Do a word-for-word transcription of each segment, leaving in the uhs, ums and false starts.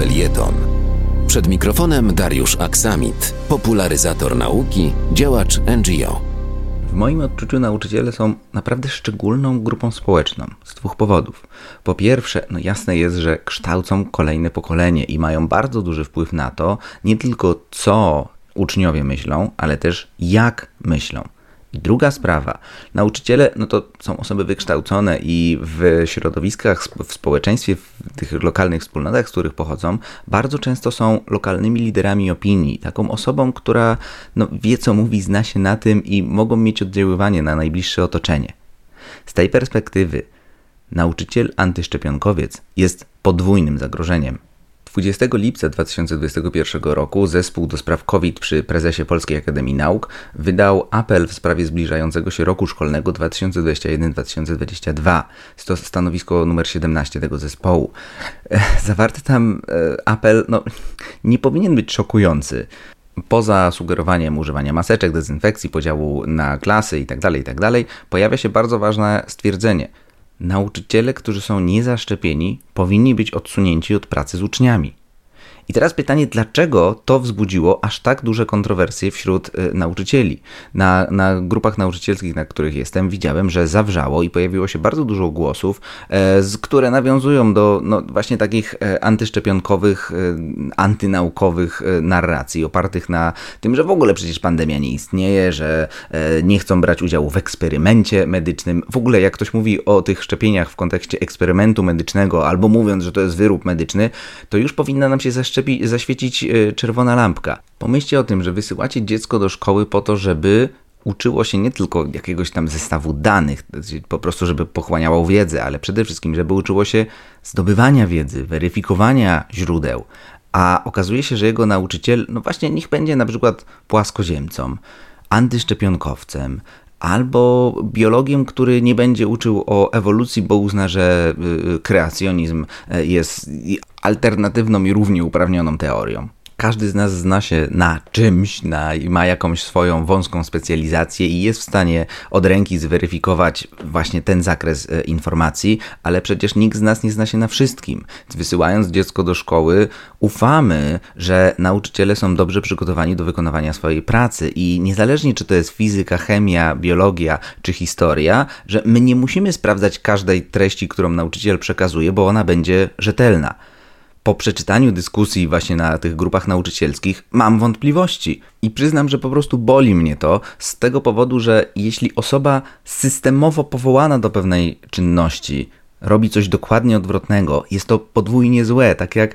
felieton. Przed mikrofonem Dariusz Aksamit, popularyzator nauki, działacz N G O. W moim odczuciu nauczyciele są naprawdę szczególną grupą społeczną z dwóch powodów. Po pierwsze, no jasne jest, że kształcą kolejne pokolenie i mają bardzo duży wpływ na to, nie tylko co uczniowie myślą, ale też jak myślą. I druga sprawa, nauczyciele no to są osoby wykształcone i w środowiskach, w społeczeństwie, w tych lokalnych wspólnotach, z których pochodzą, bardzo często są lokalnymi liderami opinii, taką osobą, która no, wie co mówi, zna się na tym i mogą mieć oddziaływanie na najbliższe otoczenie. Z tej perspektywy nauczyciel antyszczepionkowiec jest podwójnym zagrożeniem. dwudziestego lipca dwa tysiące dwudziestego pierwszego roku Zespół do spraw COVID przy prezesie Polskiej Akademii Nauk wydał apel w sprawie zbliżającego się roku szkolnego dwa tysiące dwudziestego pierwszego dwa tysiące dwudziestego drugiego. Jest to stanowisko numer siedemnaście tego zespołu. Zawarty tam apel no, nie powinien być szokujący. Poza sugerowaniem używania maseczek, dezynfekcji, podziału na klasy itd., itd., pojawia się bardzo ważne stwierdzenie. Nauczyciele, którzy są niezaszczepieni, powinni być odsunięci od pracy z uczniami. I teraz pytanie, dlaczego to wzbudziło aż tak duże kontrowersje wśród y, nauczycieli? Na, na grupach nauczycielskich, na których jestem, widziałem, że zawrzało i pojawiło się bardzo dużo głosów, e, z, które nawiązują do no, właśnie takich e, antyszczepionkowych, e, antynaukowych e, narracji opartych na tym, że w ogóle przecież pandemia nie istnieje, że e, nie chcą brać udziału w eksperymencie medycznym. W ogóle jak ktoś mówi o tych szczepieniach w kontekście eksperymentu medycznego albo mówiąc, że to jest wyrób medyczny, to już powinna nam się zaszczepić zaświecić czerwona lampka. Pomyślcie o tym, że wysyłacie dziecko do szkoły po to, żeby uczyło się nie tylko jakiegoś tam zestawu danych, po prostu żeby pochłaniało wiedzę, ale przede wszystkim, żeby uczyło się zdobywania wiedzy, weryfikowania źródeł. A okazuje się, że jego nauczyciel, no właśnie niech będzie na przykład płaskoziemcą, antyszczepionkowcem, albo biologiem, który nie będzie uczył o ewolucji, bo uzna, że kreacjonizm jest alternatywną i równie uprawnioną teorią. Każdy z nas zna się na czymś, na, ma jakąś swoją wąską specjalizację i jest w stanie od ręki zweryfikować właśnie ten zakres e, informacji, ale przecież nikt z nas nie zna się na wszystkim. Wysyłając dziecko do szkoły, ufamy, że nauczyciele są dobrze przygotowani do wykonywania swojej pracy i niezależnie czy to jest fizyka, chemia, biologia czy historia, że my nie musimy sprawdzać każdej treści, którą nauczyciel przekazuje, bo ona będzie rzetelna. Po przeczytaniu dyskusji właśnie na tych grupach nauczycielskich mam wątpliwości i przyznam, że po prostu boli mnie to z tego powodu, że jeśli osoba systemowo powołana do pewnej czynności robi coś dokładnie odwrotnego, jest to podwójnie złe, tak jak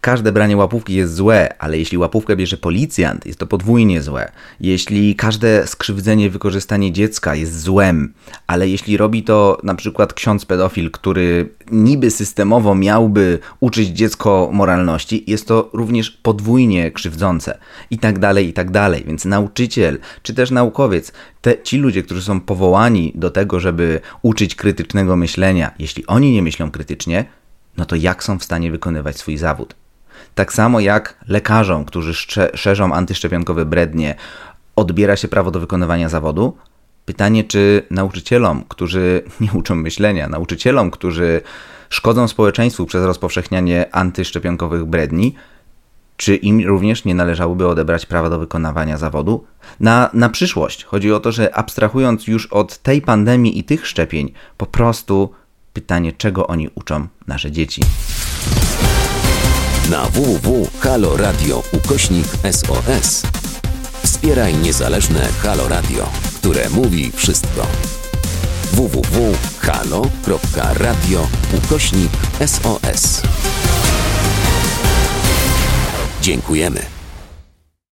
każde branie łapówki jest złe, ale jeśli łapówkę bierze policjant, jest to podwójnie złe. Jeśli każde skrzywdzenie, wykorzystanie dziecka jest złem, ale jeśli robi to na przykład ksiądz pedofil, który niby systemowo miałby uczyć dziecko moralności, jest to również podwójnie krzywdzące. I tak dalej, i tak dalej. Więc nauczyciel, czy też naukowiec, te, ci ludzie, którzy są powołani do tego, żeby uczyć krytycznego myślenia, jeśli oni nie myślą krytycznie, no to jak są w stanie wykonywać swój zawód? Tak samo jak lekarzom, którzy szerzą antyszczepionkowe brednie, odbiera się prawo do wykonywania zawodu. Pytanie, czy nauczycielom, którzy nie uczą myślenia, nauczycielom, którzy szkodzą społeczeństwu przez rozpowszechnianie antyszczepionkowych bredni, czy im również nie należałoby odebrać prawa do wykonywania zawodu? Na, na przyszłość chodzi o to, że abstrahując już od tej pandemii i tych szczepień, po prostu pytanie, czego oni uczą nasze dzieci. Na www kropka halo kropka radio ukośnik SOS wspieraj niezależne Halo Radio, które mówi wszystko. www kropka halo kropka radio ukośnik SOS Dziękujemy.